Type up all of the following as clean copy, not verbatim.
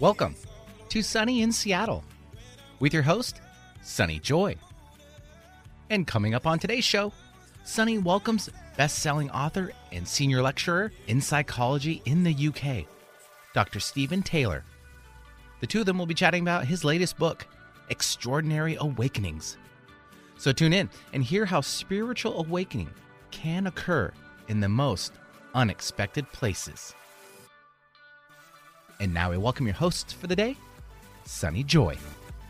Welcome to Sunny in Seattle with your host, Sunny Joy. And coming up on today's show, Sunny welcomes best-selling author and senior lecturer in psychology in the UK, Dr. Steven Taylor. The two of them will be chatting about his latest book, Extraordinary Awakenings. So tune in and hear how spiritual awakening can occur in the most unexpected places. And now we welcome your hosts for the day, Sunny Joy.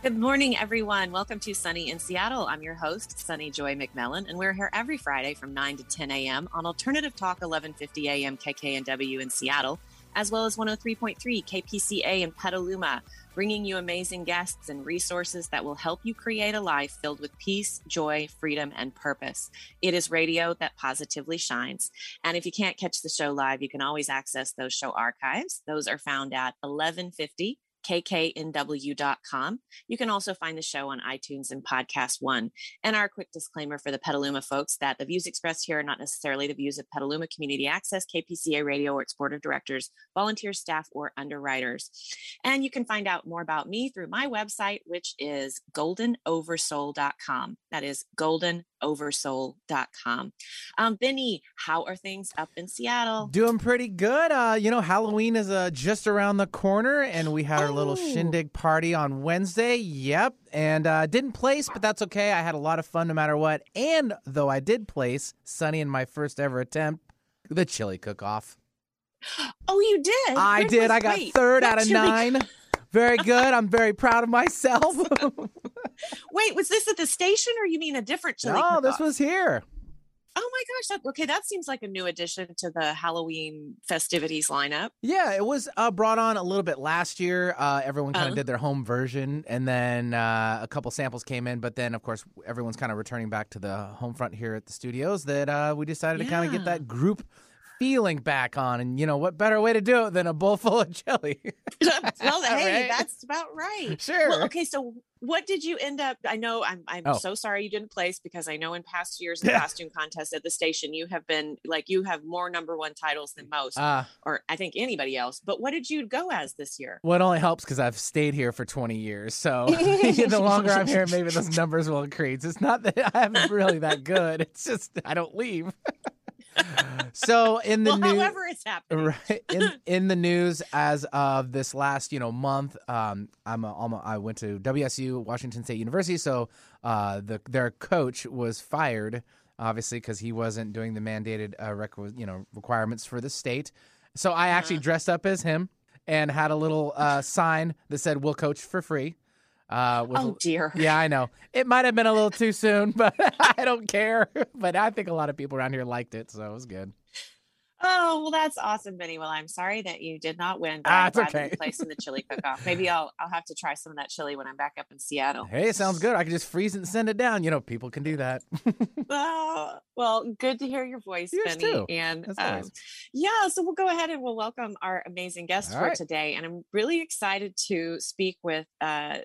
Good morning, everyone. Welcome to Sunny in Seattle. I'm your host, Sunny Joy McMillan, and we're here every Friday from 9 to 10 a.m. on Alternative Talk 1150 a.m. KKNW in Seattle, as well as 103.3 KPCA in Petaluma, bringing you amazing guests and resources that will help you create a life filled with peace, joy, freedom, and purpose. It is radio that positively shines. And if you can't catch the show live, you can always access those show archives. Those are found at 1150 KKNW.com. You can also find the show on iTunes and Podcast One. And our quick disclaimer for the Petaluma folks that the views expressed here are not necessarily the views of Petaluma Community Access, KPCA Radio, or its board of directors, volunteer staff, or underwriters. And you can find out more about me through my website, which is goldenoversoul.com. That is goldenoversoul.com. Benny, how are things up in Seattle? Doing pretty good. Halloween is just around the corner, and we had our little shindig party on Wednesday. Yep. And didn't place, but that's okay. I had a lot of fun no matter what. And though I did place, Sunny, in my first ever attempt, the chili cook-off. Oh, you did? I did. I got third out of 9. Very good. I'm very proud of myself. Wait, was this at the station or you mean a different chili cook-off? No, this was here. Oh my gosh. That seems like a new addition to the Halloween festivities lineup. Yeah, it was brought on a little bit last year. Everyone kind of did their home version, and then a couple samples came in. But then, of course, everyone's kind of returning back to the home front here at the studios that we decided to kind of get that group feeling back on. And, you know, what better way to do it than a bowl full of chili? Well, hey, right? That's about right. Sure. Well, okay, so what did you end up? I know I'm so sorry you didn't place, because I know in past years, the costume contest at the station, you have been like, you have more #1 titles than most, or I think anybody else. But what did you go as this year? Well, it only helps because I've stayed here for 20 years. So the longer I'm here, maybe those numbers will increase. It's not that I'm really that good. It's just, I don't leave. So in the news, however it's happening, right, in the news as of this last month, I went to WSU, Washington State University. So their coach was fired, obviously, because he wasn't doing the mandated requirements for the state. So I actually dressed up as him and had a little sign that said, "We'll coach for free." Oh dear. Yeah, I know. It might have been a little too soon, but I don't care. But I think a lot of people around here liked it, so it was good. Oh, well, that's awesome, Benny. Well, I'm sorry that you did not win. But I'm glad okay. That you placed in the chili cook-off. Maybe I'll have to try some of that chili when I'm back up in Seattle. Hey, sounds good. I can just freeze it and send it down. People can do that. Well, good to hear your voice, yours Benny. Too. And nice. Yeah, so we'll go ahead and we'll welcome our amazing guest for today. And I'm really excited to speak with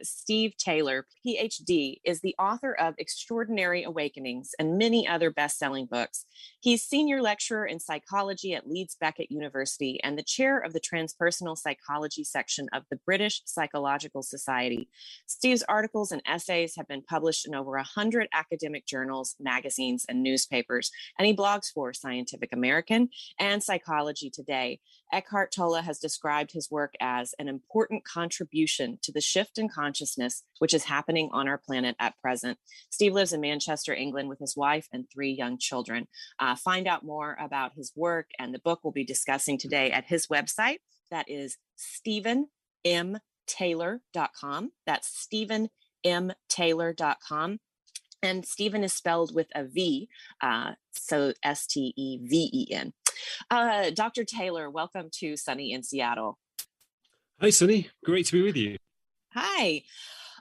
Steve Taylor, PhD, is the author of Extraordinary Awakenings and many other best-selling books. He's senior lecturer in psychology at Leeds Beckett University and the chair of the transpersonal psychology section of the British Psychological Society. Steve's articles and essays have been published in over 100 academic journals, magazines, and newspapers, and he blogs for Scientific American and Psychology Today. Eckhart Tolle has described his work as an important contribution to the shift in consciousness which is happening on our planet at present. Steve lives in Manchester, England, with his wife and 3 young children. Find out more about his work and the book we'll be discussing today at his website. That is stevenmtaylor.com. That's stevenmtaylor.com. And Steven is spelled with a V, so S-T-E-V-E-N. Dr. Taylor, welcome to Sunny in Seattle. Hi, Sunny. Great to be with you. Hi.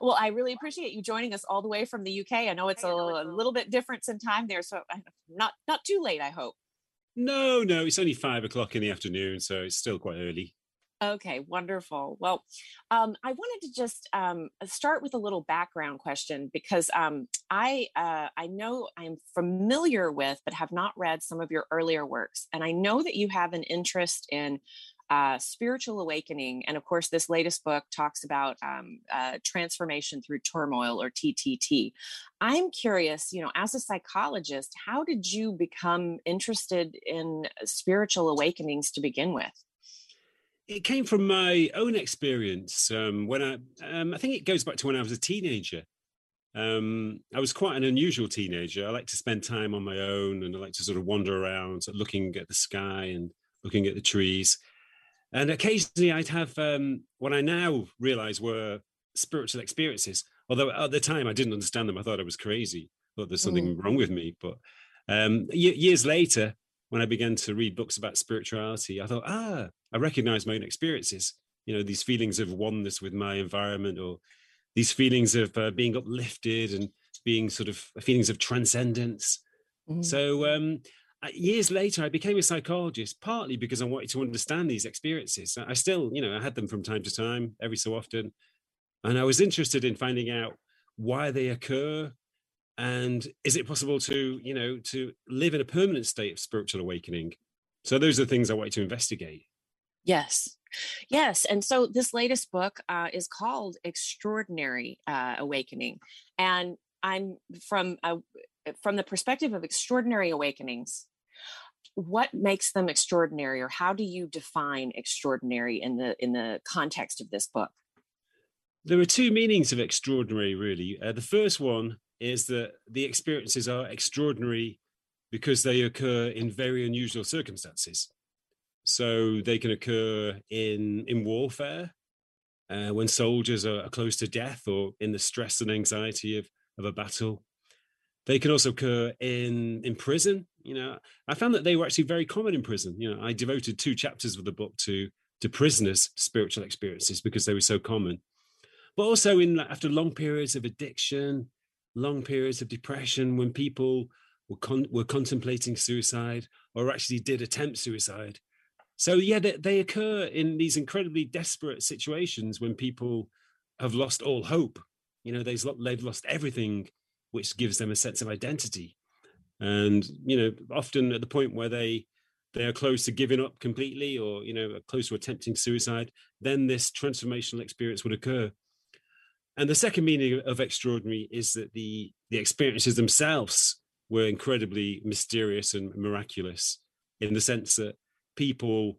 Well, I really appreciate you joining us all the way from the UK. I know it's a little bit difference in time there, so not too late, I hope. No, it's only 5:00 in the afternoon, so it's still quite early. Okay, wonderful. Well, I wanted to just start with a little background question, because I know I'm familiar with, but have not read some of your earlier works. And I know that you have an interest in spiritual awakening. And of course, this latest book talks about transformation through turmoil, or TTT. I'm curious, you know, as a psychologist, how did you become interested in spiritual awakenings to begin with? It came from my own experience. I think it goes back to when I was a teenager. I was quite an unusual teenager. I like to spend time on my own, and I like to sort of wander around, looking at the sky and looking at the trees. And occasionally I'd have what I now realize were spiritual experiences, although at the time I didn't understand them. I thought I was crazy. I thought there's something wrong with me. But years later, when I began to read books about spirituality, I thought, I recognize my own experiences. You know, these feelings of oneness with my environment, or these feelings of being uplifted and being sort of feelings of transcendence. Mm-hmm. So years later, I became a psychologist, partly because I wanted to understand these experiences. I still, you know, I had them from time to time, every so often. And I was interested in finding out why they occur. And is it possible to, you know, to live in a permanent state of spiritual awakening? So those are the things I wanted to investigate. Yes. Yes. And so this latest book is called Extraordinary Awakening. And I'm from the perspective of extraordinary awakenings, what makes them extraordinary, or how do you define extraordinary in the context of this book? There are two meanings of extraordinary, really. The first one is that the experiences are extraordinary because they occur in very unusual circumstances. So they can occur in warfare, when soldiers are close to death, or in the stress and anxiety of a battle. They can also occur in prison. You know, I found that they were actually very common in prison. You know, I devoted two chapters of the book to prisoners' spiritual experiences because they were so common. But also after long periods of addiction, long periods of depression, when people were contemplating suicide, or actually did attempt suicide. So yeah, they occur in these incredibly desperate situations when people have lost all hope. You know, they've lost everything, which gives them a sense of identity. And, you know, often at the point where they are close to giving up completely, or, you know, close to attempting suicide, then this transformational experience would occur. And the second meaning of extraordinary is that the experiences themselves were incredibly mysterious and miraculous, in the sense that people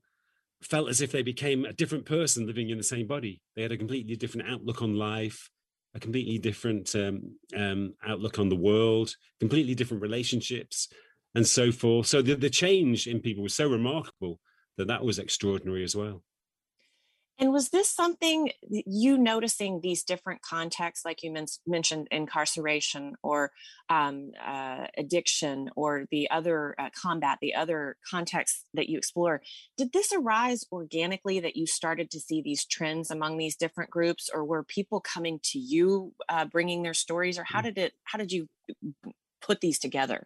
felt as if they became a different person living in the same body. They had a completely different outlook on life, a completely different outlook on the world, completely different relationships, and so forth. So the change in people was so remarkable that was extraordinary as well. And was this something you noticing these different contexts, like you mentioned, incarceration, or addiction, or the other combat, the other contexts that you explore? Did this arise organically, that you started to see these trends among these different groups, or were people coming to you bringing their stories, or how did you put these together?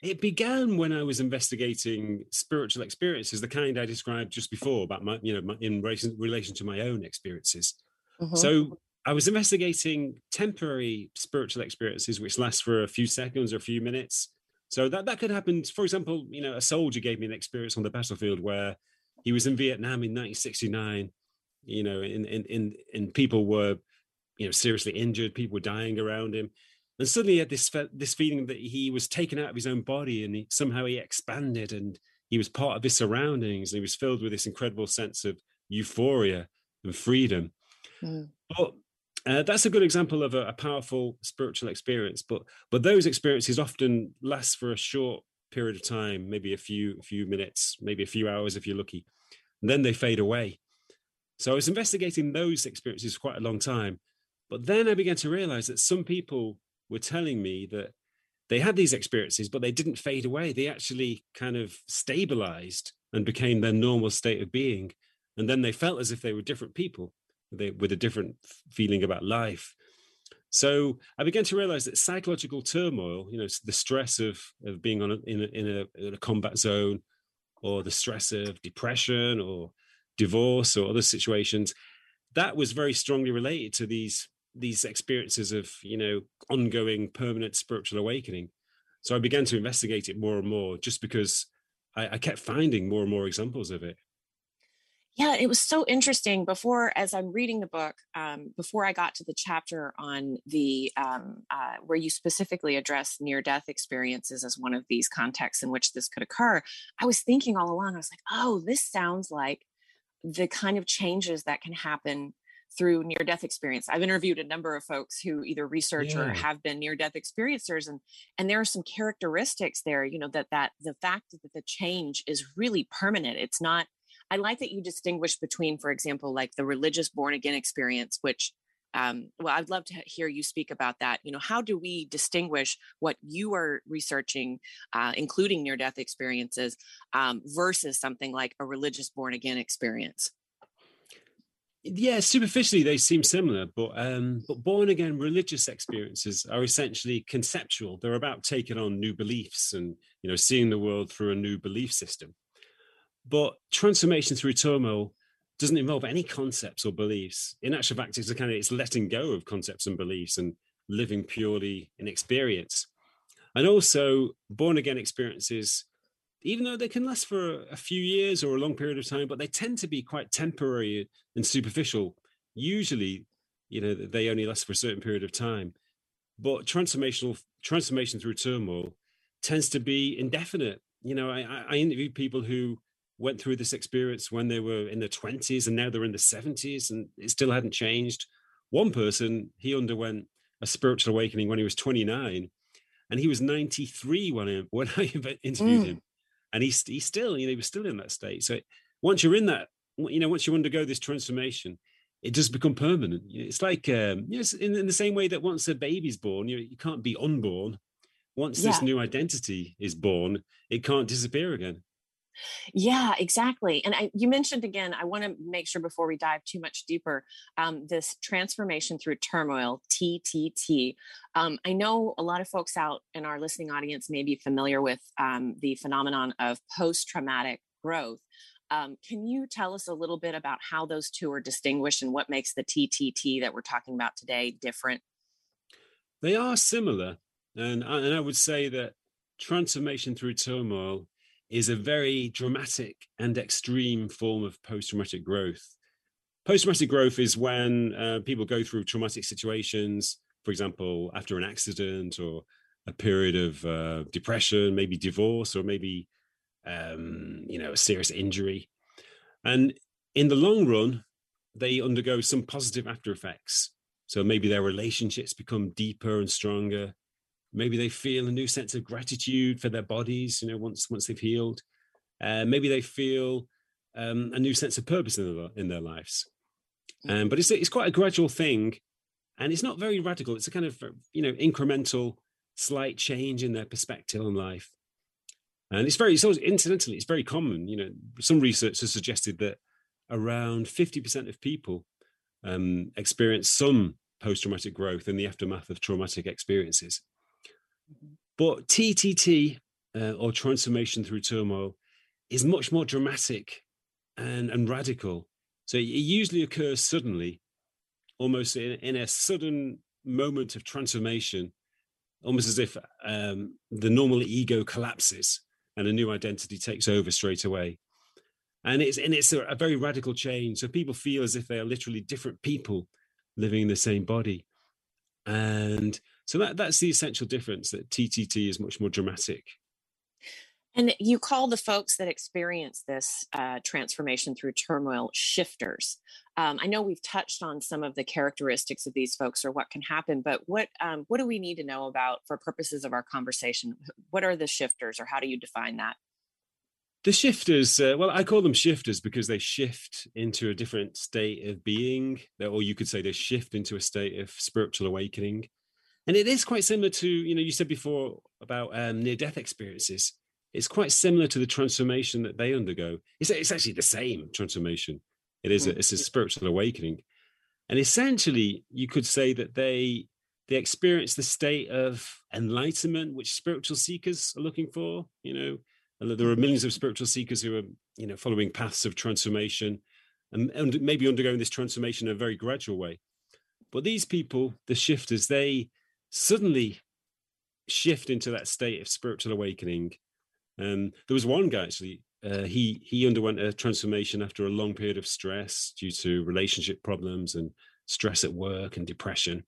It began when I was investigating spiritual experiences, the kind I described just before about in relation to my own experiences. Mm-hmm. So I was investigating temporary spiritual experiences, which last for a few seconds or a few minutes. So that could happen. For example, you know, a soldier gave me an experience on the battlefield where he was in Vietnam in 1969. You know, and people were, you know, seriously injured. People were dying around him. And suddenly he had this feeling that he was taken out of his own body, and he somehow expanded, and he was part of his surroundings, and he was filled with this incredible sense of euphoria and freedom. Mm. But that's a good example of a powerful spiritual experience. But those experiences often last for a short period of time, maybe a few minutes, maybe a few hours if you're lucky. And then they fade away. So I was investigating those experiences for quite a long time. But then I began to realize that some people were telling me that they had these experiences, but they didn't fade away. They actually kind of stabilized and became their normal state of being. And then they felt as if they were different people, with a different feeling about life. So I began to realize that psychological turmoil, you know, the stress of being in a combat zone, or the stress of depression or divorce or other situations, that was very strongly related to these experiences of, you know, ongoing permanent spiritual awakening. So I began to investigate it more and more, just because I kept finding more and more examples of it. Yeah, it was so interesting. Before, as I'm reading the book, before I got to the chapter on the where you specifically address near-death experiences as one of these contexts in which this could occur, I was thinking all along, I was like, oh, this sounds like the kind of changes that can happen through near-death experience. I've interviewed a number of folks who either research or have been near-death experiencers, and there are some characteristics there, you know, that the fact that the change is really permanent. It's not. I like that you distinguish between, for example, like the religious born again experience, which, well, I'd love to hear you speak about that. You know, how do we distinguish what you are researching, including near-death experiences, versus something like a religious born again experience? Yeah, superficially they seem similar, but born again religious experiences are essentially conceptual. They're about taking on new beliefs and, you know, seeing the world through a new belief system. But transformation through turmoil doesn't involve any concepts or beliefs. In actual fact, it's letting go of concepts and beliefs and living purely in experience. And also, born again experiences, even though they can last for a few years or a long period of time, but they tend to be quite temporary and superficial. Usually, you know, they only last for a certain period of time. But transformation through turmoil tends to be indefinite. You know, I interviewed people who went through this experience when they were in their 20s and now they're in their 70s and it still hadn't changed. One person, he underwent a spiritual awakening when he was 29 and he was 93 when I interviewed him. And he still, you know, he was still in that state. So once you're in that, you know, once you undergo this transformation, it does become permanent. It's like, you know, it's in the same way that once a baby's born, you can't be unborn. Once this new identity is born, it can't disappear again. Yeah, exactly. And you mentioned again, I want to make sure before we dive too much deeper, this transformation through turmoil, TTT. I know a lot of folks out in our listening audience may be familiar with the phenomenon of post-traumatic growth. Can you tell us a little bit about how those two are distinguished and what makes the TTT that we're talking about today different? They are similar. And I would say that transformation through turmoil is a very dramatic and extreme form of post-traumatic growth. Post-traumatic growth is when people go through traumatic situations, for example, after an accident or a period of depression, maybe divorce, or maybe a serious injury. And in the long run, they undergo some positive after effects. So maybe their relationships become deeper and stronger. Maybe they feel a new sense of gratitude for their bodies, you know, once they've healed. Maybe they feel a new sense of purpose in their lives. But it's quite a gradual thing, and it's not very radical. It's a kind of, you know, incremental, slight change in their perspective on life. And it's very common. You know, some research has suggested that around 50% of people experience some post-traumatic growth in the aftermath of traumatic experiences. But TTT, or transformation through turmoil, is much more dramatic and radical. So it usually occurs suddenly, almost in a sudden moment of transformation, almost as if the normal ego collapses and a new identity takes over straight away. And it's a very radical change. So people feel as if they are literally different people living in the same body. And so that's the essential difference, that TTT is much more dramatic. And you call the folks that experience this transformation through turmoil shifters. I know we've touched on some of the characteristics of these folks or what can happen, but what do we need to know about for purposes of our conversation? What are the shifters, or how do you define that? The shifters, I call them shifters because they shift into a different state of being, or you could say they shift into a state of spiritual awakening. And it is quite similar to, you know, you said before about near-death experiences. It's quite similar to the transformation that they undergo. It's actually the same transformation. It's a spiritual awakening. And essentially, you could say that they experience the state of enlightenment, which spiritual seekers are looking for. You know, there are millions of spiritual seekers who are, you know, following paths of transformation and maybe undergoing this transformation in a very gradual way. But these people, the shifters, they suddenly shift into that state of spiritual awakening. There was one guy actually he underwent a transformation after a long period of stress due to relationship problems and stress at work and depression.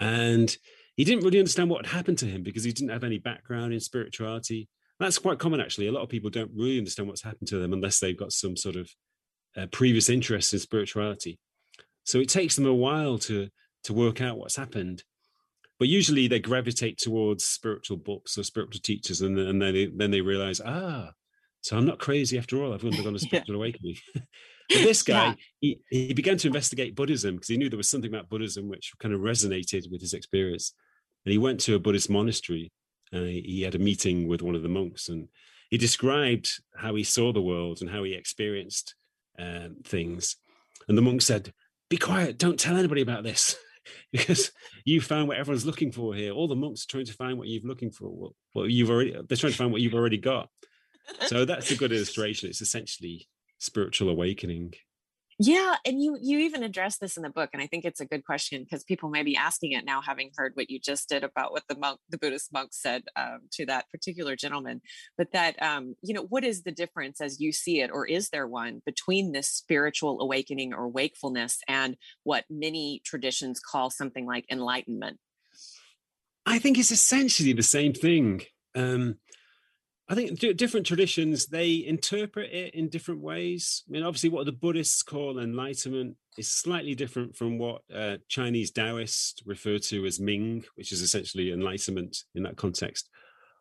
And he didn't really understand what had happened to him because he didn't have any background in spirituality. That's quite common, actually. A lot of people don't really understand what's happened to them unless they've got some sort of previous interest in spirituality. So it takes them a while to work out what's happened. But usually they gravitate towards spiritual books or spiritual teachers, and then they realize, so I'm not crazy after all. I've undergone a spiritual awakening. But this guy, he began to investigate Buddhism because he knew there was something about Buddhism which kind of resonated with his experience. And he went to a Buddhist monastery, and he had a meeting with one of the monks, and he described how he saw the world and how he experienced things. And the monk said, "Be quiet, don't tell anybody about this. Because you found what everyone's looking for here. All the monks are trying to find what you're looking for. They're trying to find what you've already got." So that's a good illustration. It's essentially spiritual awakening. Yeah, and you even address this in the book, and I think it's a good question because people may be asking it now, having heard what you just did about what the Buddhist monk said to that particular gentleman. But that, what is the difference as you see it, or is there one between this spiritual awakening or wakefulness and what many traditions call something like enlightenment? I think it's essentially the same thing. I think different traditions, they interpret it in different ways. I mean, obviously what the Buddhists call enlightenment is slightly different from what Chinese Taoists refer to as Ming, which is essentially enlightenment in that context.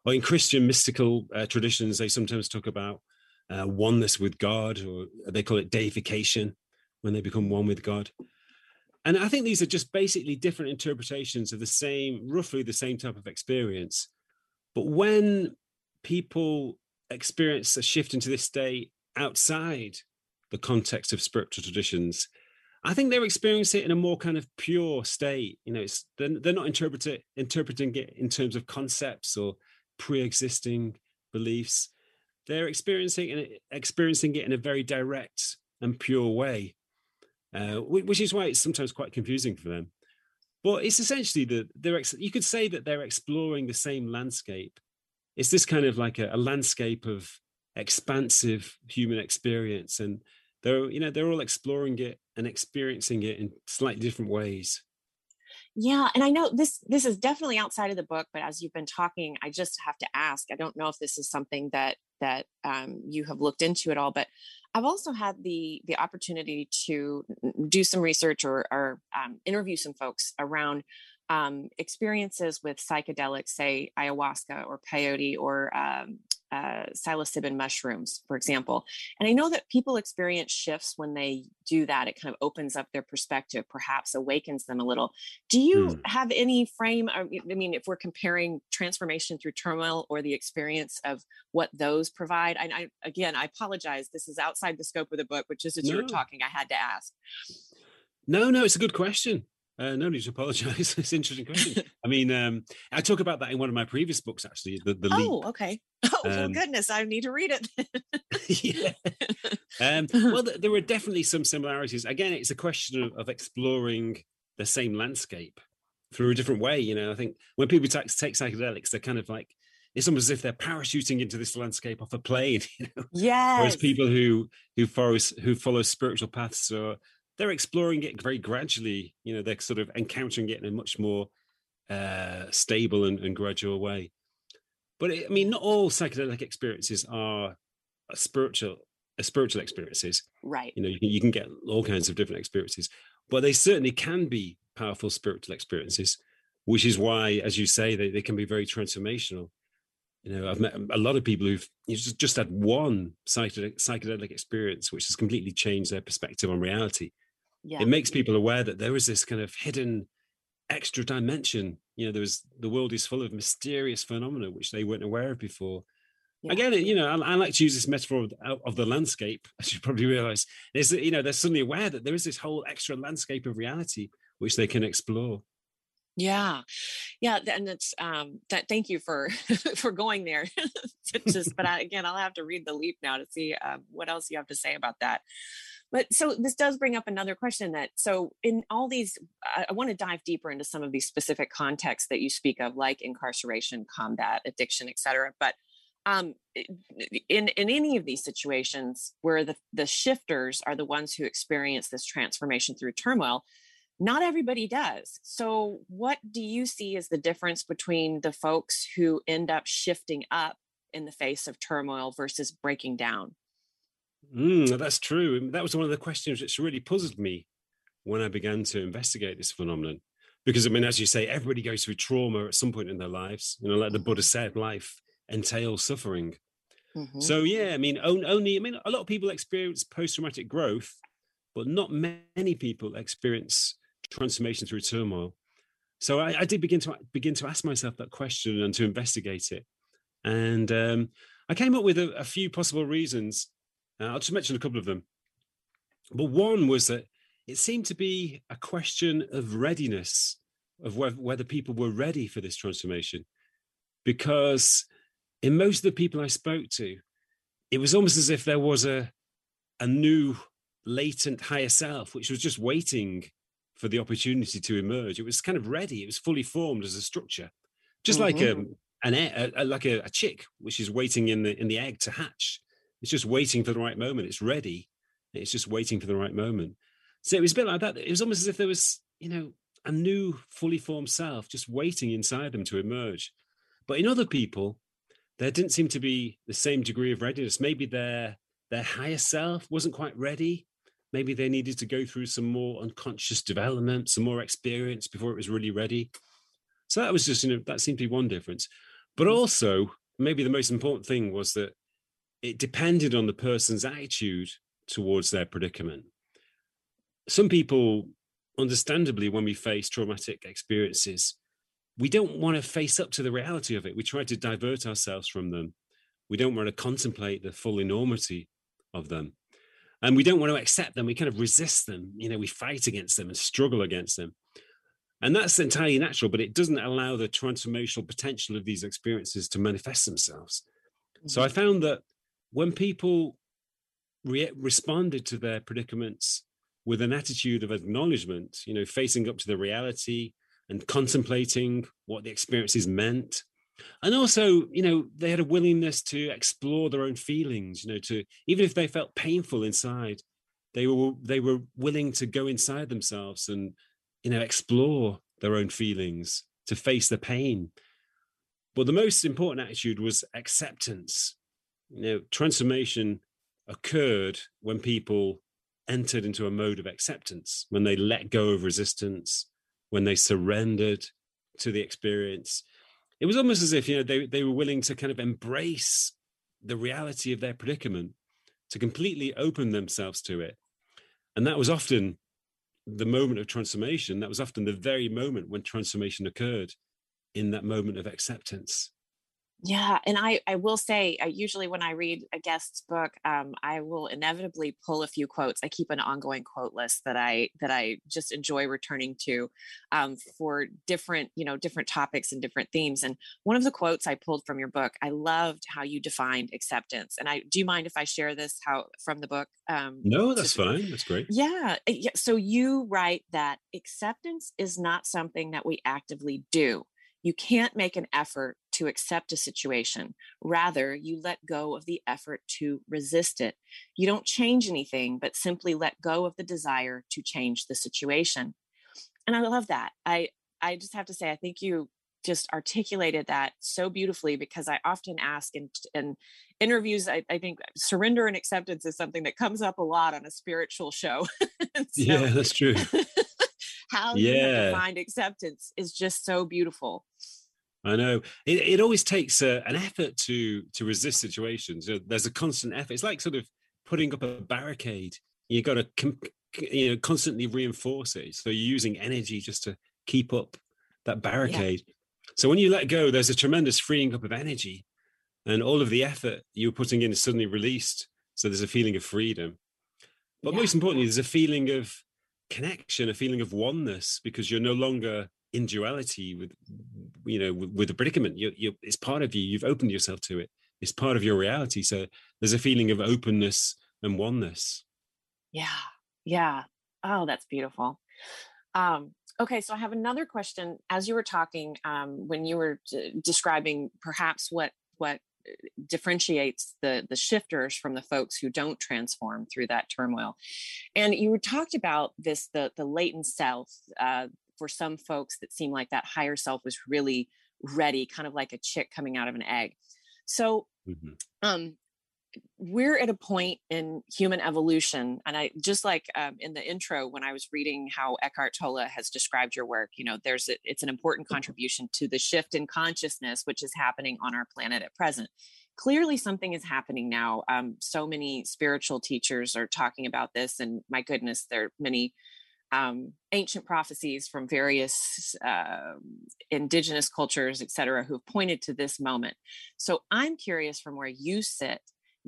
Or in Christian mystical traditions, they sometimes talk about oneness with God, or they call it deification, when they become one with God. And I think these are just basically different interpretations of roughly the same type of experience. But when people experience a shift into this state outside the context of spiritual traditions, I think they're experiencing it in a more kind of pure state. They're not interpreting it in terms of concepts or pre-existing beliefs. They're experiencing it in a very direct and pure way, which is why it's sometimes quite confusing for them. But it's essentially you could say that they're exploring the same landscape. It's this kind of like a landscape of expansive human experience, and they're all exploring it and experiencing it in slightly different ways. Yeah, and I know this is definitely outside of the book, but as you've been talking, I just have to ask. I don't know if this is something that you have looked into at all, but I've also had the opportunity to do some research or interview some folks around experiences with psychedelics, say ayahuasca or peyote or psilocybin mushrooms, for example. And I know that people experience shifts when they do that. It kind of opens up their perspective, perhaps awakens them a little. Do you have any frame? I mean, if we're comparing transformation through turmoil or the experience of what those provide, and I apologize, this is outside the scope of the book, but just as you were talking, I had to ask. No, it's a good question. No need to apologize. It's an interesting question. I mean, I talk about that in one of my previous books, actually, The Leap. Oh, okay. Oh, goodness. I need to read it. Yeah. Well, there are definitely some similarities. Again, it's a question of exploring the same landscape through a different way. I think when people take psychedelics, they're kind of like, it's almost as if they're parachuting into this landscape off a plane. Yes. Whereas people who follow spiritual paths or they're exploring it very gradually. They're sort of encountering it in a much more stable and gradual way. But not all psychedelic experiences are spiritual experiences. Right. You can get all kinds of different experiences, but they certainly can be powerful spiritual experiences, which is why, as you say, they can be very transformational. I've met a lot of people who've just had one psychedelic experience, which has completely changed their perspective on reality. Yeah. It makes people aware that there is this kind of hidden extra dimension. The world is full of mysterious phenomena, which they weren't aware of before. Yeah. Again, I like to use this metaphor of the landscape, as you probably realize. They're suddenly aware that there is this whole extra landscape of reality, which they can explore. Yeah. And it's that. Thank you for for going there. I'll have to read The Leap now to see what else you have to say about that. But so this does bring up another question in all these, I want to dive deeper into some of these specific contexts that you speak of, like incarceration, combat, addiction, et cetera. But in any of these situations where the shifters are the ones who experience this transformation through turmoil, not everybody does. So what do you see as the difference between the folks who end up shifting up in the face of turmoil versus breaking down? That's true. That was one of the questions which really puzzled me when I began to investigate this phenomenon. Because, I mean, as you say, everybody goes through trauma at some point in their lives. You know, like the Buddha said, life entails suffering. Mm-hmm. So, yeah, I mean, a lot of people experience post-traumatic growth, but not many people experience transformation through turmoil. So I did begin to ask myself that question and to investigate it. And I came up with a few possible reasons. I'll just mention a couple of them. But one was that it seemed to be a question of readiness, of whether people were ready for this transformation. Because in most of the people I spoke to, it was almost as if there was a new latent higher self, which was just waiting for the opportunity to emerge. It was kind of ready. It was fully formed as a structure, just like a chick, which is waiting in the egg to hatch. It's just waiting for the right moment. It's ready. It's just waiting for the right moment. So it was a bit like that. It was almost as if there was, you know, a new fully formed self just waiting inside them to emerge. But in other people, there didn't seem to be the same degree of readiness. Maybe their higher self wasn't quite ready. Maybe they needed to go through some more unconscious development, some more experience before it was really ready. So that was just, you know, that seemed to be one difference. But also, maybe the most important thing was that it depended on the person's attitude towards their predicament. Some people, understandably, when we face traumatic experiences, we don't want to face up to the reality of it. We try to divert ourselves from them. We don't want to contemplate the full enormity of them. And we don't want to accept them. We kind of resist them. You know, we fight against them and struggle against them. And that's entirely natural, but it doesn't allow the transformational potential of these experiences to manifest themselves. Mm-hmm. So I found that when people responded to their predicaments with an attitude of acknowledgement, you know, facing up to the reality and contemplating what the experiences meant, and also, you know, they had a willingness to explore their own feelings, you know, to, even if they felt painful inside, they were willing to go inside themselves and, you know, explore their own feelings, to face the pain. But the most important attitude was acceptance. You know, transformation occurred when people entered into a mode of acceptance, when they let go of resistance, when they surrendered to the experience. It was almost as if, you know, they were willing to kind of embrace the reality of their predicament, to completely open themselves to it. And that was often the moment of transformation. That was often the very moment when transformation occurred, in that moment of acceptance. Yeah. And I will say, usually when I read a guest's book, I will inevitably pull a few quotes. I keep an ongoing quote list that I just enjoy returning to, for different topics and different themes. And one of the quotes I pulled from your book, I loved how you defined acceptance. And do you mind if I share this from the book? No, that's fine. That's great. Yeah. So you write that acceptance is not something that we actively do. You can't make an effort to accept a situation. Rather, you let go of the effort to resist it. You don't change anything, but simply let go of the desire to change the situation. And I love that. I just have to say, I think you just articulated that so beautifully, because I often ask in interviews, I think surrender and acceptance is something that comes up a lot on a spiritual show. So, yeah, that's true. How you define acceptance is just so beautiful. I know. It always takes an effort to resist situations. You know, there's a constant effort. It's like sort of putting up a barricade. You've got to constantly reinforce it. So you're using energy just to keep up that barricade. Yeah. So when you let go, there's a tremendous freeing up of energy. And all of the effort you're putting in is suddenly released. So there's a feeling of freedom. But most importantly, there's a feeling of connection, a feeling of oneness, because you're no longer in duality with the predicament. It's part of you. You've opened yourself to it. It's part of your reality. So there's a feeling of openness and oneness. Yeah. Oh, that's beautiful. Okay. So I have another question. As you were talking, when you were describing perhaps what differentiates the shifters from the folks who don't transform through that turmoil. And you talked about this, the latent self, for some folks that seemed like that higher self was really ready, kind of like a chick coming out of an egg. So we're at a point in human evolution. And I just like in the intro, when I was reading how Eckhart Tolle has described your work, you know, there's a, it's an important contribution to the shift in consciousness, which is happening on our planet at present. Clearly something is happening now. So many spiritual teachers are talking about this, and my goodness, there are many ancient prophecies from various indigenous cultures, et cetera, who've pointed to this moment. So I'm curious, from where you sit,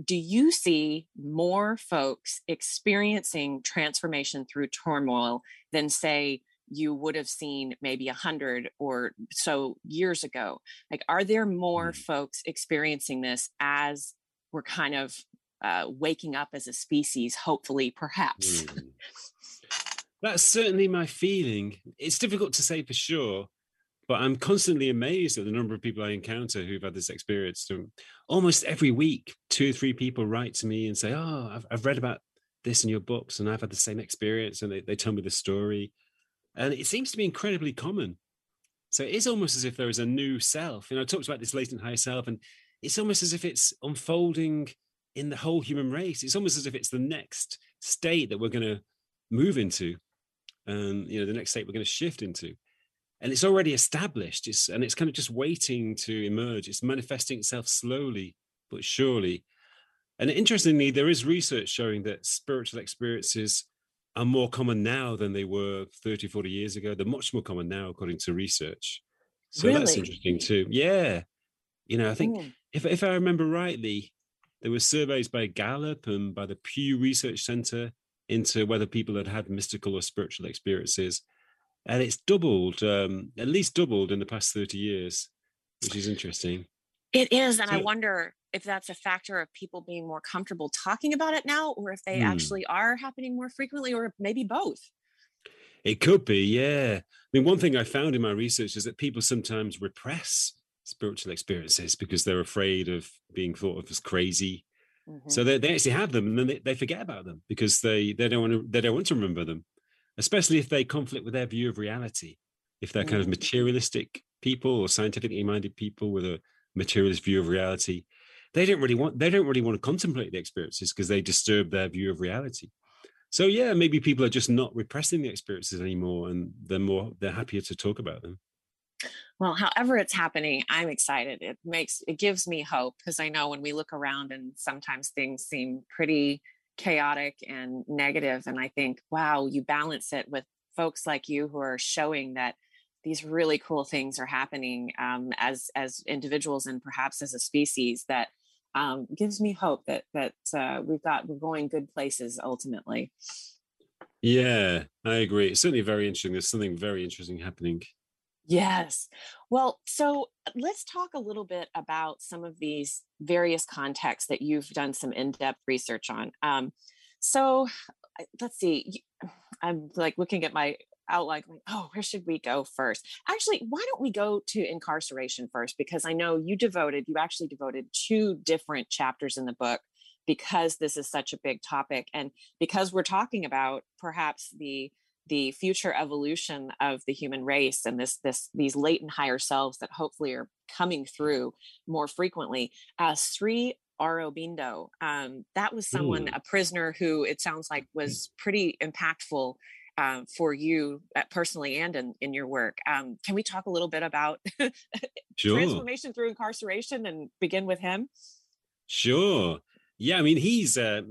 do you see more folks experiencing transformation through turmoil than, say, you would have seen maybe 100 or so years ago? Like, are there more folks experiencing this as we're kind of waking up as a species, hopefully, perhaps? That's certainly my feeling. It's difficult to say for sure, but I'm constantly amazed at the number of people I encounter who've had this experience. So almost every week, 2 or 3 people write to me and say, oh, I've read about this in your books and I've had the same experience, and they tell me the story. And it seems to be incredibly common. So it is almost as if there is a new self. And I talked about this latent higher self, and it's almost as if it's unfolding in the whole human race. It's almost as if it's the next state that we're going to move into. You know, the next state we're going to shift into, and it's already established. It's kind of just waiting to emerge. It's manifesting itself slowly but surely. And interestingly, there is research showing that spiritual experiences are more common now than they were 30, 40 years ago. They're much more common now, according to research. So really? That's interesting too. Yeah. You know, I think if I remember rightly, there were surveys by Gallup and by the Pew Research Center into whether people had had mystical or spiritual experiences. And it's doubled, at least doubled in the past 30 years, which is interesting. It is. And so, I wonder if that's a factor of people being more comfortable talking about it now, or if they actually are happening more frequently, or maybe both. It could be, yeah. I mean, one thing I found in my research is that people sometimes repress spiritual experiences because they're afraid of being thought of as crazy. So they actually have them, and then they forget about them because they don't want to remember them, especially if they conflict with their view of reality. If they're kind of materialistic people or scientifically minded people with a materialist view of reality, they don't really want to contemplate the experiences because they disturb their view of reality. So yeah, maybe people are just not repressing the experiences anymore, and they're happier to talk about them. Well, however it's happening, I'm excited. It gives me hope, because I know when we look around and sometimes things seem pretty chaotic and negative, and I think, wow, you balance it with folks like you who are showing that these really cool things are happening as individuals and perhaps as a species. That gives me hope that we're going good places ultimately. Yeah, I agree. It's certainly very interesting. There's something very interesting happening. Yes. Well, so let's talk a little bit about some of these various contexts that you've done some in-depth research on. So let's see, I'm like looking at my outline, like, oh, where should we go first? Actually, why don't we go to incarceration first? Because I know you actually devoted 2 different chapters in the book, because this is such a big topic. And because we're talking about perhaps the future evolution of the human race and these latent higher selves that hopefully are coming through more frequently. Sri Aurobindo, that was someone, a prisoner who it sounds like was pretty impactful for you personally and in your work. Can we talk a little bit about Sure. transformation through incarceration and begin with him? Sure. Yeah, I mean,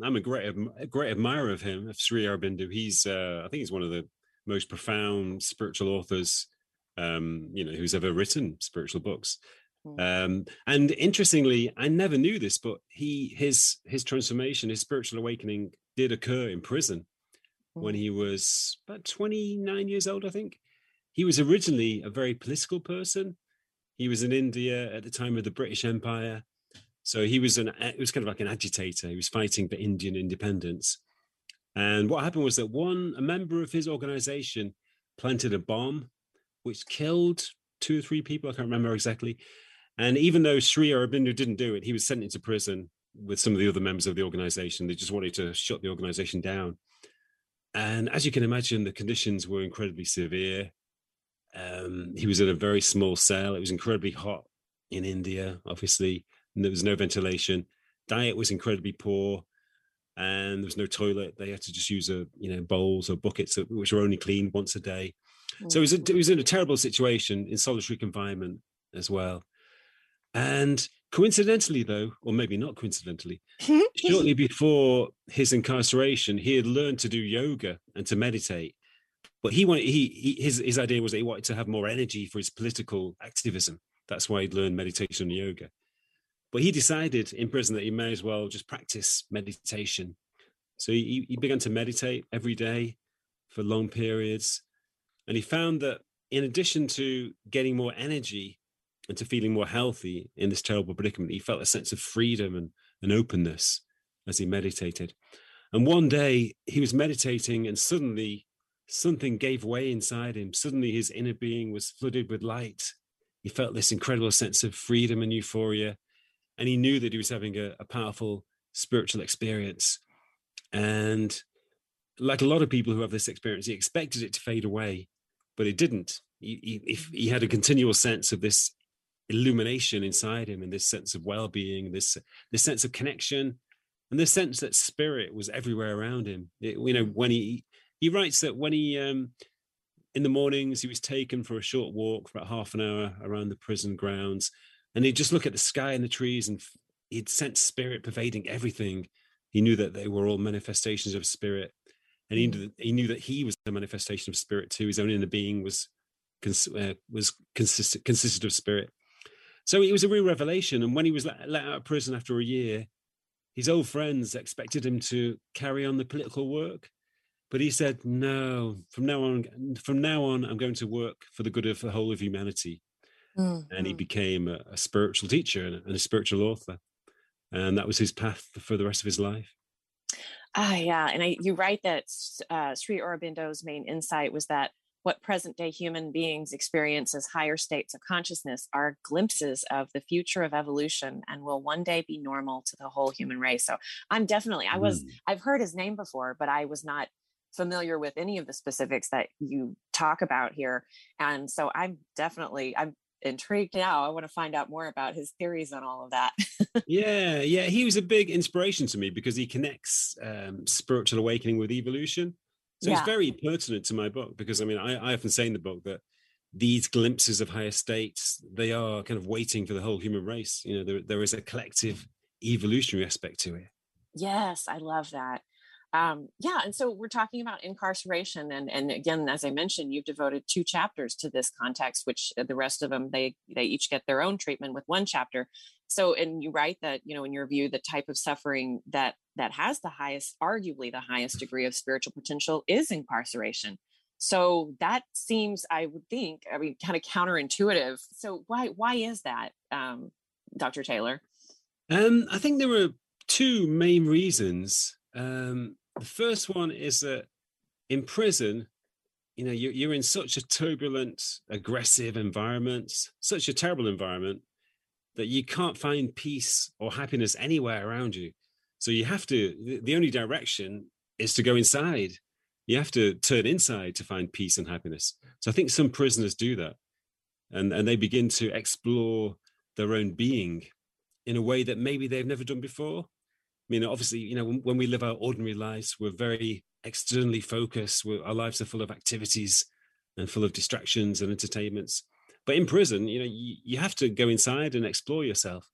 I'm a great admirer of him, of Sri Aurobindo. I think he's one of the most profound spiritual authors, you know, who's ever written spiritual books. And interestingly, I never knew this, but his transformation, his spiritual awakening did occur in prison when he was about 29 years old, I think. He was originally a very political person. He was in India at the time of the British Empire. So it was kind of like an agitator. He was fighting for Indian independence. And what happened was that a member of his organization planted a bomb, which killed 2 or 3 people. I can't remember exactly. And even though Sri Aurobindo didn't do it, he was sent into prison with some of the other members of the organization. They just wanted to shut the organization down. And as you can imagine, the conditions were incredibly severe. He was in a very small cell. It was incredibly hot in India, obviously, and there was no ventilation. Diet was incredibly poor, and there was no toilet. They had to just use bowls or buckets, which were only cleaned once a day. So it was in a terrible situation, in solitary confinement as well. And coincidentally, though, or maybe not coincidentally, shortly before his incarceration, he had learned to do yoga and to meditate. But he wanted, his idea was that he wanted to have more energy for his political activism. That's why he'd learned meditation and yoga. But he decided in prison that he may as well just practice meditation. So he began to meditate every day for long periods. And he found that in addition to getting more energy and to feeling more healthy in this terrible predicament, he felt a sense of freedom and openness as he meditated. And one day he was meditating, and suddenly something gave way inside him. Suddenly his inner being was flooded with light. He felt this incredible sense of freedom and euphoria. And he knew that he was having a powerful spiritual experience. And like a lot of people who have this experience, he expected it to fade away, but it didn't. He had a continual sense of this illumination inside him, and this sense of well-being, this sense of connection, and this sense that spirit was everywhere around him. When he writes that when he in the mornings he was taken for a short walk for about half an hour around the prison grounds, and he'd just look at the sky and the trees, and he'd sense spirit pervading everything. He knew that they were all manifestations of spirit, and he knew that he was a manifestation of spirit too. His own inner being consisted of spirit. So it was a real revelation. And when he was let out of prison after a year, his old friends expected him to carry on the political work. But he said, no, from now on, I'm going to work for the good of the whole of humanity. Mm-hmm. And he became a spiritual teacher and a spiritual author. And that was his path for the rest of his life. Ah, yeah. And you write that Sri Aurobindo's main insight was that what present-day human beings experience as higher states of consciousness are glimpses of the future of evolution and will one day be normal to the whole human race. So I've heard his name before, but I was not familiar with any of the specifics that you talk about here. And so I'm intrigued now. I want to find out more about his theories on all of that. Yeah. He was a big inspiration to me because he connects spiritual awakening with evolution. So yeah. It's very pertinent to my book because, I often say in the book that these glimpses of higher states, they are kind of waiting for the whole human race. There is a collective evolutionary aspect to it. Yes, I love that. And so we're talking about incarceration. And again, as I mentioned, you've devoted 2 chapters to this context, which the rest of them, they each get their own treatment with 1 chapter. So, and you write that, in your view, the type of suffering that has arguably the highest degree of spiritual potential is incarceration. So that seems, kind of counterintuitive. So why is that, Dr. Taylor? I think there were 2 main reasons. The first one is that in prison, you're in such a turbulent, aggressive environment, such a terrible environment, that you can't find peace or happiness anywhere around you. So you have to, the only direction is to go inside. You have to turn inside to find peace and happiness. So I think some prisoners do that. And they begin to explore their own being in a way that maybe they've never done before. Obviously, when we live our ordinary lives, we're very externally focused. Our lives are full of activities and full of distractions and entertainments. But in prison, you have to go inside and explore yourself.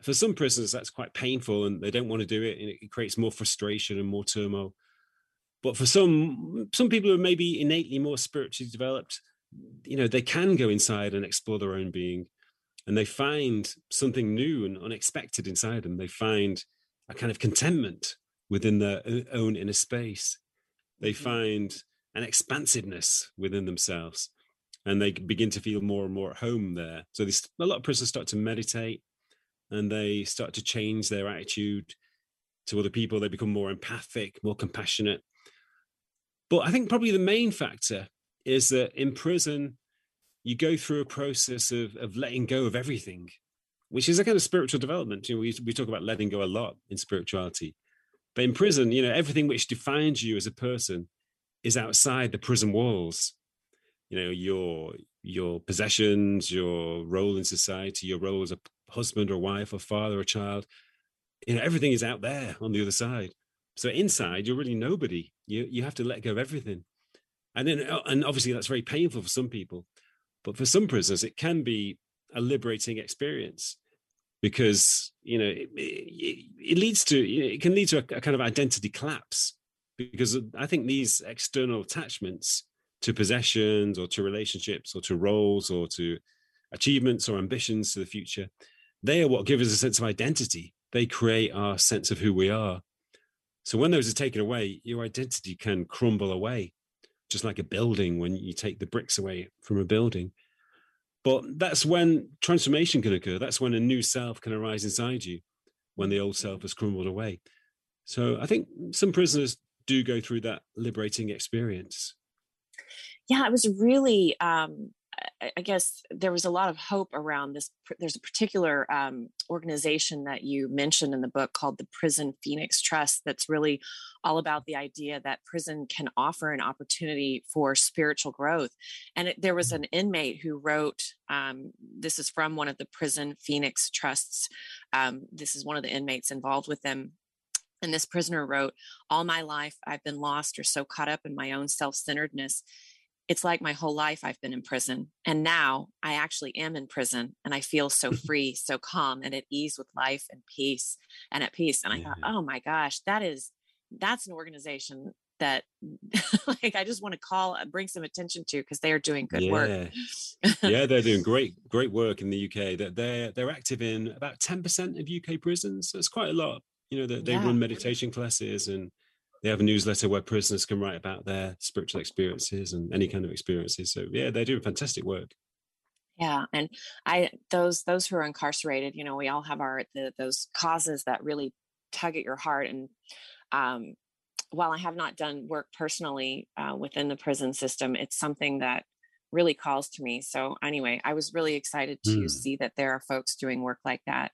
For some prisoners, that's quite painful and they don't want to do it, and it creates more frustration and more turmoil. But for some people who are maybe innately more spiritually developed, they can go inside and explore their own being, and they find something new and unexpected inside them. They find a kind of contentment within their own inner space. They find an expansiveness within themselves, and they begin to feel more and more at home there. So a lot of prisoners start to meditate, and they start to change their attitude to other people. They become more empathic, more compassionate. But I think probably the main factor is that in prison, you go through a process of letting go of everything. which is a kind of spiritual development. You know, we talk about letting go a lot in spirituality, but in prison, you know, everything which defines you as a person is outside the prison walls. You know, your possessions, your role in society, your role as a husband or wife or father or child, you know, everything is out there on the other side. So inside, you're really nobody. You have to let go of everything. And obviously that's very painful for some people, but for some prisoners, it can be a liberating experience because, you know, it leads to, it can lead to a kind of identity collapse, because I think these external attachments to possessions or to relationships or to roles or to achievements or ambitions to the future, they are what give us a sense of identity. They create our sense of who we are. So when those are taken away, your identity can crumble away, just like a building when you take the bricks away from a building. But that's when transformation can occur. That's when a new self can arise inside you, when the old self has crumbled away. So I think some prisoners do go through that liberating experience. Yeah, it was really, I guess there was a lot of hope around this. There's a particular organization that you mentioned in the book called the Prison Phoenix Trust that's really all about the idea that prison can offer an opportunity for spiritual growth. And there was an inmate who wrote, this is from one of the Prison Phoenix Trusts. This is one of the inmates involved with them. And this prisoner wrote, "All my life, I've been lost or so caught up in my own self-centeredness. It's like my whole life I've been in prison. And now I actually am in prison and I feel so free, so calm and at ease with life and peace and at peace." And I thought, oh my gosh, that's an organization that like, I just want to call and bring some attention to, because they are doing good work. Yeah, they're doing great work in the UK. That they're active in about 10% of UK prisons. So it's quite a lot. You know, they run meditation classes, and they have a newsletter where prisoners can write about their spiritual experiences and any kind of experiences. So yeah, they're doing fantastic work. Yeah. And those who are incarcerated, you know, we all have those causes that really tug at your heart. And while I have not done work personally within the prison system, it's something that really calls to me. So anyway, I was really excited to see that there are folks doing work like that.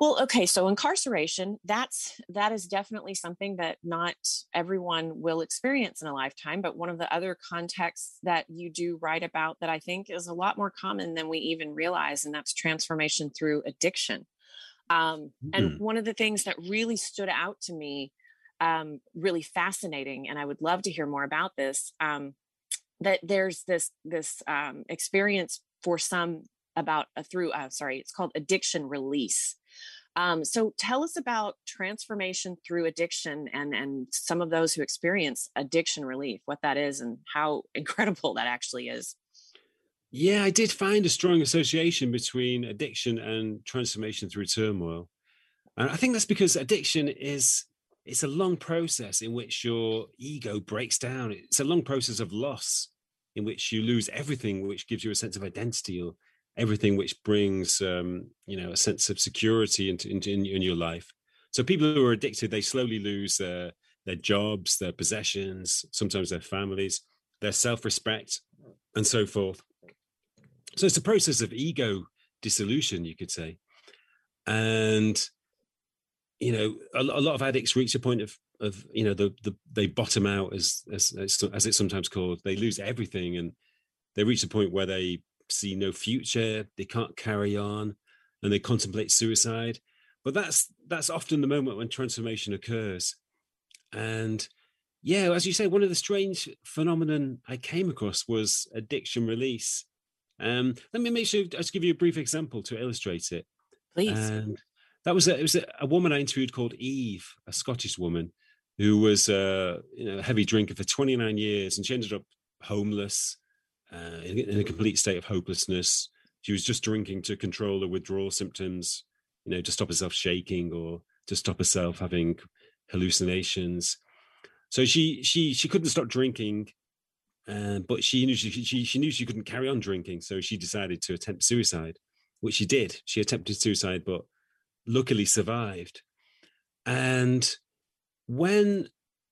Well, okay. So incarceration, that is definitely something that not everyone will experience in a lifetime, but one of the other contexts that you do write about that I think is a lot more common than we even realize. And that's transformation through addiction. And one of the things that really stood out to me, really fascinating, and I would love to hear more about this, that there's this experience for some it's called addiction release. So tell us about transformation through addiction and some of those who experience addiction relief, what that is and how incredible that actually is. Yeah, I did find a strong association between addiction and transformation through turmoil. And I think that's because addiction it's a long process in which your ego breaks down. It's a long process of loss in which you lose everything, which gives you a sense of identity, or everything which brings, a sense of security in your life. So people who are addicted, they slowly lose their jobs, their possessions, sometimes their families, their self-respect, and so forth. So it's a process of ego dissolution, you could say. And, you know, a lot of addicts reach a point of you know, they bottom out, as it's sometimes called. They lose everything, and they reach a point where they see no future, they can't carry on, and they contemplate suicide. But that's often the moment when transformation occurs. And yeah, as you say, one of the strange phenomenon I came across was addiction release. Let me make sure I just give you a brief example to illustrate it, please. And it was a woman I interviewed called Eve, a Scottish woman who was a heavy drinker for 29 years, and she ended up homeless. In a complete state of hopelessness. She was just drinking to control the withdrawal symptoms, you know, to stop herself shaking or to stop herself having hallucinations. So she couldn't stop drinking, but she knew she couldn't carry on drinking. So she decided to attempt suicide, which she did. She attempted suicide, but luckily survived. And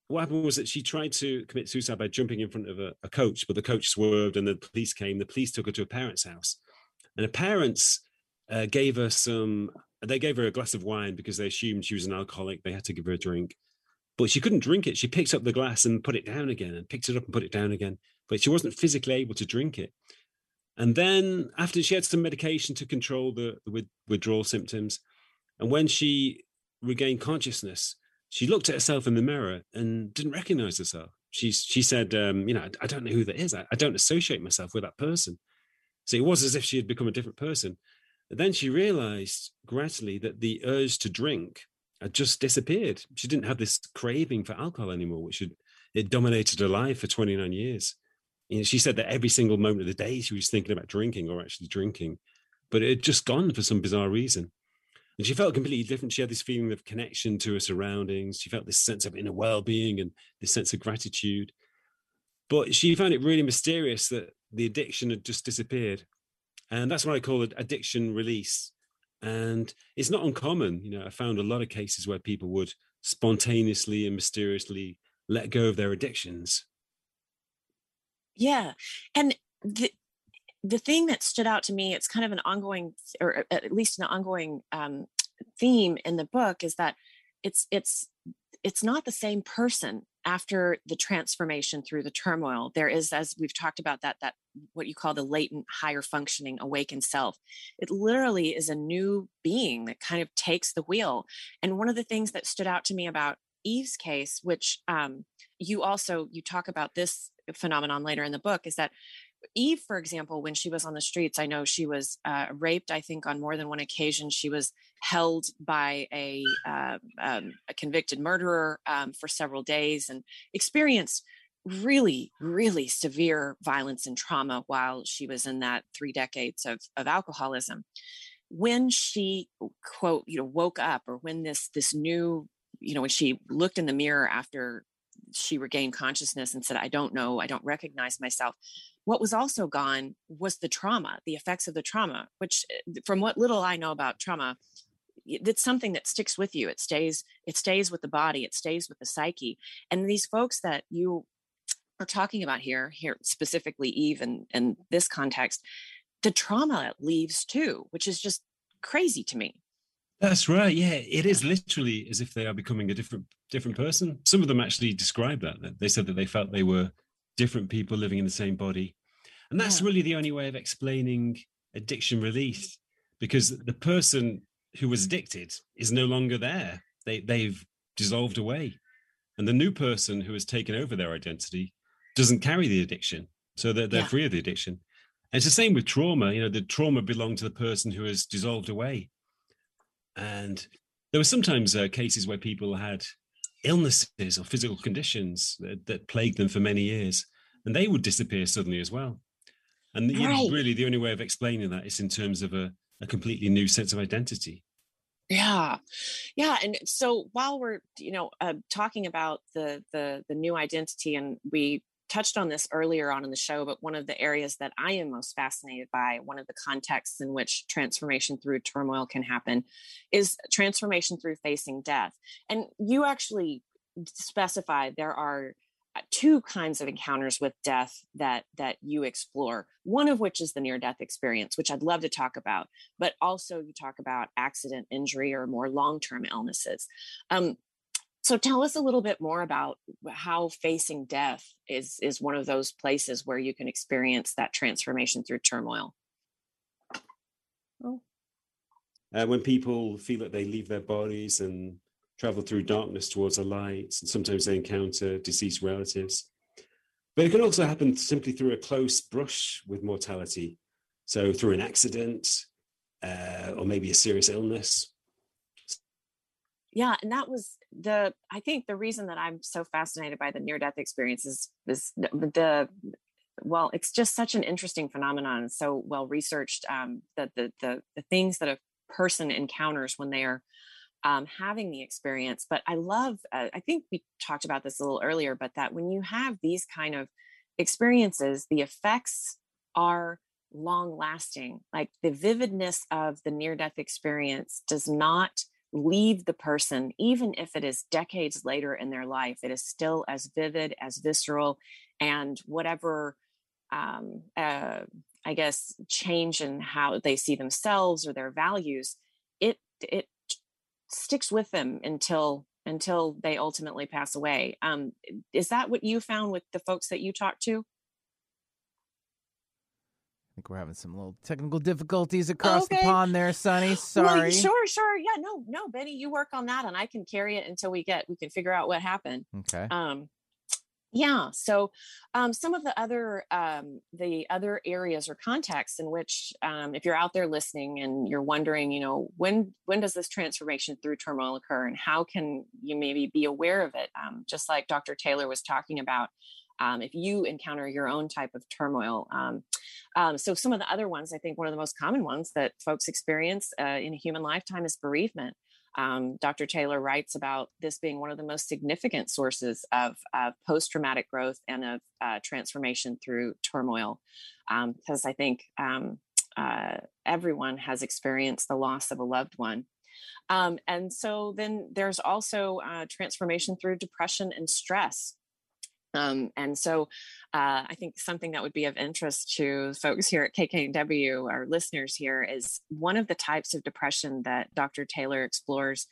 what happened was that she tried to commit suicide by jumping in front of a coach, but the coach swerved and the police came. The police took her to a parent's house. And her parents gave her a glass of wine because they assumed she was an alcoholic. They had to give her a drink, but she couldn't drink it. She picked up the glass and put it down again, and picked it up and put it down again, but she wasn't physically able to drink it. And then after, she had some medication to control the withdrawal symptoms. And when she regained consciousness, she looked at herself in the mirror and didn't recognize herself. She said, I don't know who that is. I don't associate myself with that person. So it was as if she had become a different person. And then she realized gradually that the urge to drink had just disappeared. She didn't have this craving for alcohol anymore, which it dominated her life for 29 years. You know, she said that every single moment of the day she was thinking about drinking or actually drinking, but it had just gone for some bizarre reason. And she felt completely different. She had this feeling of connection to her surroundings. She felt this sense of inner well-being and this sense of gratitude. But she found it really mysterious that the addiction had just disappeared. And that's what I call it addiction release. And it's not uncommon. You know, I found a lot of cases where people would spontaneously and mysteriously let go of their addictions. Yeah. And the thing that stood out to me, it's kind of an ongoing, or at least an ongoing theme in the book, is that it's not the same person after the transformation through the turmoil. There is, as we've talked about, that what you call the latent, higher functioning, awakened self. It literally is a new being that kind of takes the wheel. And one of the things that stood out to me about Eve's case, which you talk about this phenomenon later in the book, is that Eve, for example, when she was on the streets, I know she was raped, I think, on more than one occasion. She was held by a convicted murderer for several days and experienced really, really severe violence and trauma while she was in that 3 decades of alcoholism. When she, quote, woke up, or when this new, when she looked in the mirror after she regained consciousness and said, I don't recognize myself. What was also gone was the trauma, the effects of the trauma, which, from what little I know about trauma, it's something that sticks with you. It stays with the body. It stays with the psyche. And these folks that you are talking about here specifically, Eve, in this context, the trauma leaves too, which is just crazy to me. That's right. Yeah, it is literally as if they are becoming a different person. Some of them actually described that. They said that they felt they were different people living in the same body. And that's really the only way of explaining addiction release, because the person who was addicted is no longer there. They've dissolved away. And the new person who has taken over their identity doesn't carry the addiction. So they're free of the addiction. And it's the same with trauma. The trauma belonged to the person who has dissolved away. And there were sometimes cases where people had illnesses or physical conditions that plagued them for many years, and they would disappear suddenly as well. And really the only way of explaining that is in terms of a completely new sense of identity. Yeah. Yeah. And so while we're, talking about the new identity, and we touched on this earlier on in the show, but one of the areas that I am most fascinated by, one of the contexts in which transformation through turmoil can happen, is transformation through facing death. And you actually specified there are 2 kinds of encounters with death that you explore, one of which is the near-death experience, which I'd love to talk about, but also you talk about accident, injury, or more long-term illnesses. So tell us a little bit more about how facing death is one of those places where you can experience that transformation through turmoil. When people feel that they leave their bodies and travel through darkness towards a light, and sometimes they encounter deceased relatives. But it can also happen simply through a close brush with mortality. So through an accident, or maybe a serious illness. Yeah. And that was I think the reason that I'm so fascinated by the near-death experience is it's just such an interesting phenomenon, so well-researched, that the things that a person encounters when they are having the experience. But I love, I think we talked about this a little earlier, but that when you have these kind of experiences, the effects are long-lasting. Like the vividness of the near-death experience does not leave the person, even if it is decades later in their life. It is still as vivid, as visceral, and whatever I guess, change in how they see themselves or their values, it sticks with them until they ultimately pass away. Is that what you found with the folks that you talked to? I think we're having some little technical difficulties across the pond there, Sunny. Sorry. Well, sure. Yeah, no, Benny, you work on that and I can carry it until we can figure out what happened. Okay. Yeah. So some of the other areas or contexts in which if you're out there listening and you're wondering, you know, when does this transformation through turmoil occur and how can you maybe be aware of it? Just like Dr. Taylor was talking about, if you encounter your own type of turmoil. So some of the other ones, I think one of the most common ones that folks experience in a human lifetime is bereavement. Dr. Taylor writes about this being one of the most significant sources of post-traumatic growth and of transformation through turmoil, because I think everyone has experienced the loss of a loved one. And so then there's also transformation through depression and stress. And so I think something that would be of interest to folks here at KKNW, our listeners here, is one of the types of depression that Dr. Taylor explores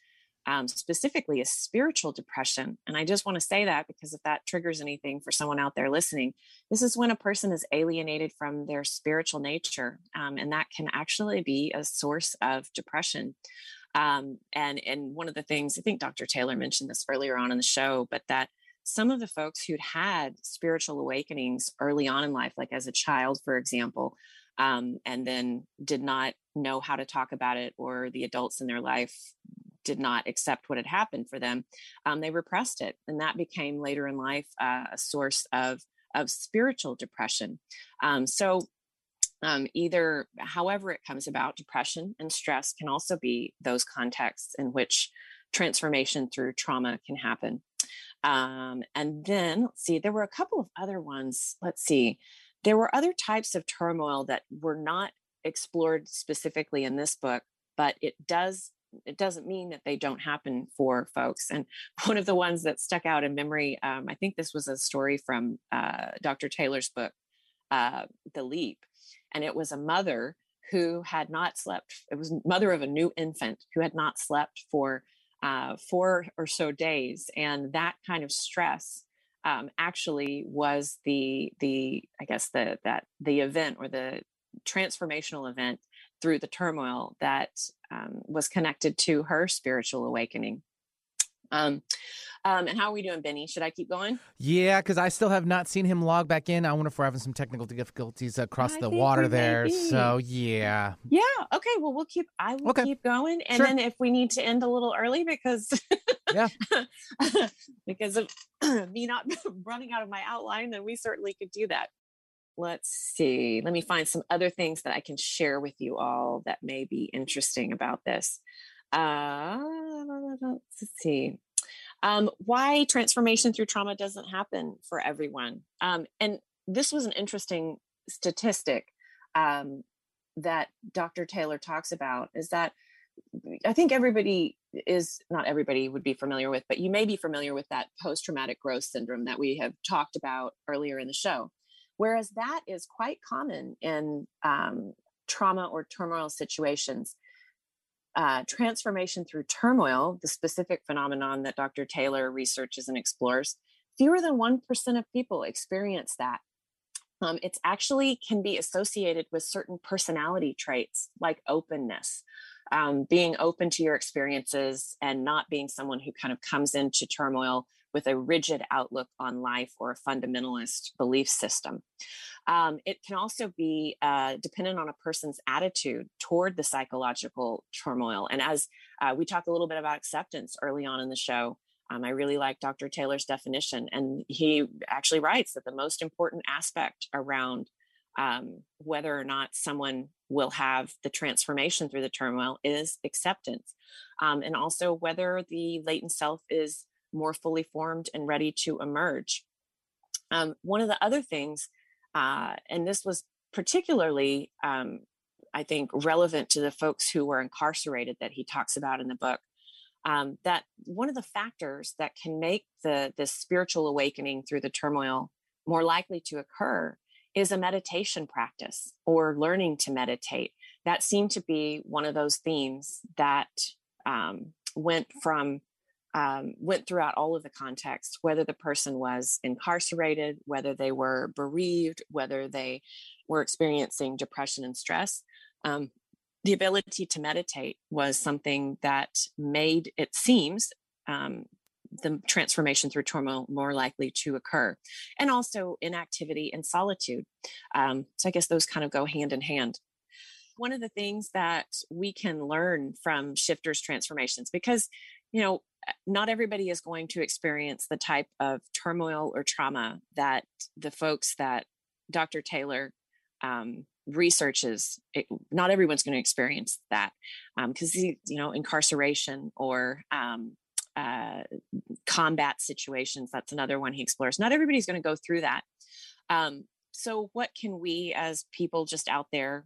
specifically is spiritual depression. And I just want to say that because if that triggers anything for someone out there listening, this is when a person is alienated from their spiritual nature. And that can actually be a source of depression. And one of the things, I think Dr. Taylor mentioned this earlier on in the show, but that some of the folks who'd had spiritual awakenings early on in life, like as a child, for example, and then did not know how to talk about it, or the adults in their life did not accept what had happened for them, they repressed it. And that became later in life a source of spiritual depression. Either, however it comes about, depression and stress can also be those contexts in which transformation through trauma can happen. And then let's see, there were a couple of other ones. There were other types of turmoil that were not explored specifically in this book, but it doesn't mean that they don't happen for folks. And one of the ones that stuck out in memory, I think this was a story from, Dr. Taylor's book, The Leap. And it was a mother who had not slept. It was mother of a new infant who had not slept for 4 or so days. And that kind of stress actually was the event or the transformational event through the turmoil that was connected to her spiritual awakening. And how are we doing, Benny? Should I keep going? Yeah, because I still have not seen him log back in. I wonder if we're having some technical difficulties across the water there. So yeah. Yeah. Okay. Well, we'll keep. I will keep going, and then if we need to end a little early because because of me not running out of my outline, then we certainly could do that. Let's see. Let me find some other things that I can share with you all that may be interesting about this. Let's see. Why transformation through trauma doesn't happen for everyone. And this was an interesting statistic that Dr. Taylor talks about, is that I think not everybody would be familiar with, but you may be familiar with that post-traumatic growth syndrome that we have talked about earlier in the show. Whereas that is quite common in trauma or turmoil situations. Transformation through turmoil, the specific phenomenon that Dr. Taylor researches and explores, fewer than 1% of people experience that. It's actually can be associated with certain personality traits like openness, being open to your experiences and not being someone who kind of comes into turmoil with a rigid outlook on life or a fundamentalist belief system. It can also be dependent on a person's attitude toward the psychological turmoil. And as we talked a little bit about acceptance early on in the show, I really like Dr. Taylor's definition. And he actually writes that the most important aspect around whether or not someone will have the transformation through the turmoil is acceptance. And also whether the latent self is more fully formed and ready to emerge. One of the other things, and this was particularly, I think, relevant to the folks who were incarcerated that he talks about in the book, that one of the factors that can make the spiritual awakening through the turmoil more likely to occur is a meditation practice or learning to meditate. That seemed to be one of those themes that went throughout all of the context, whether the person was incarcerated, whether they were bereaved, whether they were experiencing depression and stress. The ability to meditate was something that made, it seems, the transformation through trauma more likely to occur, and also inactivity and solitude. So I guess those kind of go hand in hand. One of the things that we can learn from shifters' transformations, because, you know, not everybody is going to experience the type of turmoil or trauma that the folks that Dr. Taylor researches, not everyone's going to experience that, because, you know, incarceration or combat situations, that's another one he explores. Not everybody's going to go through that. So what can we as people just out there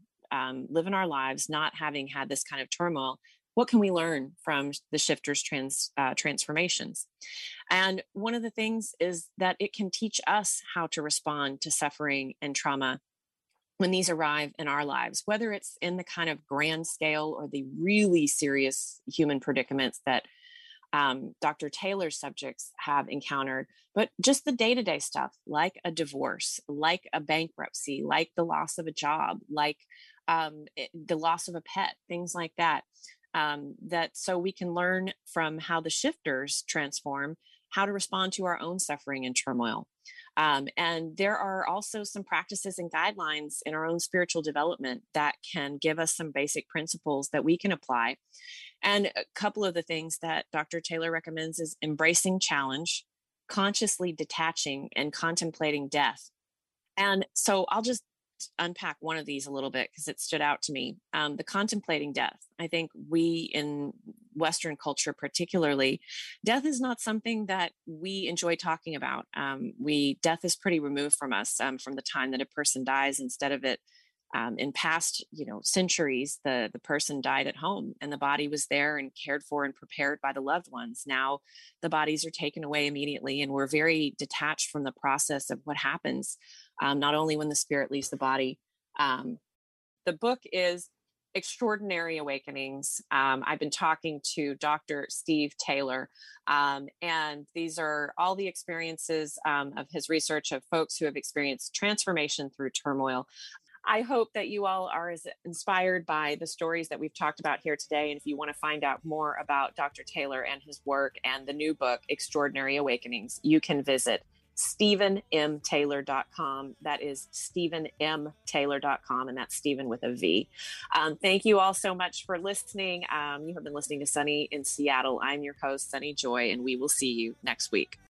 living our lives, not having had this kind of turmoil, what can we learn from the shifters' transformations? And one of the things is that it can teach us how to respond to suffering and trauma when these arrive in our lives, whether it's in the kind of grand scale or the really serious human predicaments that Dr. Taylor's subjects have encountered, but just the day-to-day stuff, like a divorce, like a bankruptcy, like the loss of a job, like the loss of a pet, things like that. So we can learn from how the shifters transform, how to respond to our own suffering and turmoil. And there are also some practices and guidelines in our own spiritual development that can give us some basic principles that we can apply. And a couple of the things that Dr. Taylor recommends is embracing challenge, consciously detaching, and contemplating death. And so I'll just unpack one of these a little bit because it stood out to me. The contemplating death. I think we in Western culture, particularly, death is not something that we enjoy talking about. Death is pretty removed from us, from the time that a person dies. Instead of it, in past, centuries, the person died at home and the body was there and cared for and prepared by the loved ones. Now the bodies are taken away immediately, and we're very detached from the process of what happens, not only when the spirit leaves the body. The book is Extraordinary Awakenings. I've been talking to Dr. Steve Taylor, and these are all the experiences of his research of folks who have experienced transformation through turmoil. I hope that you all are as inspired by the stories that we've talked about here today. And if you want to find out more about Dr. Taylor and his work and the new book, Extraordinary Awakenings, you can visit stevenmtaylor.com. That is stevenmtaylor.com, and that's Steven with a V. Thank you all so much for listening. You have been listening to Sunny in Seattle. I'm your host, Sunny Joy, and we will see you next week.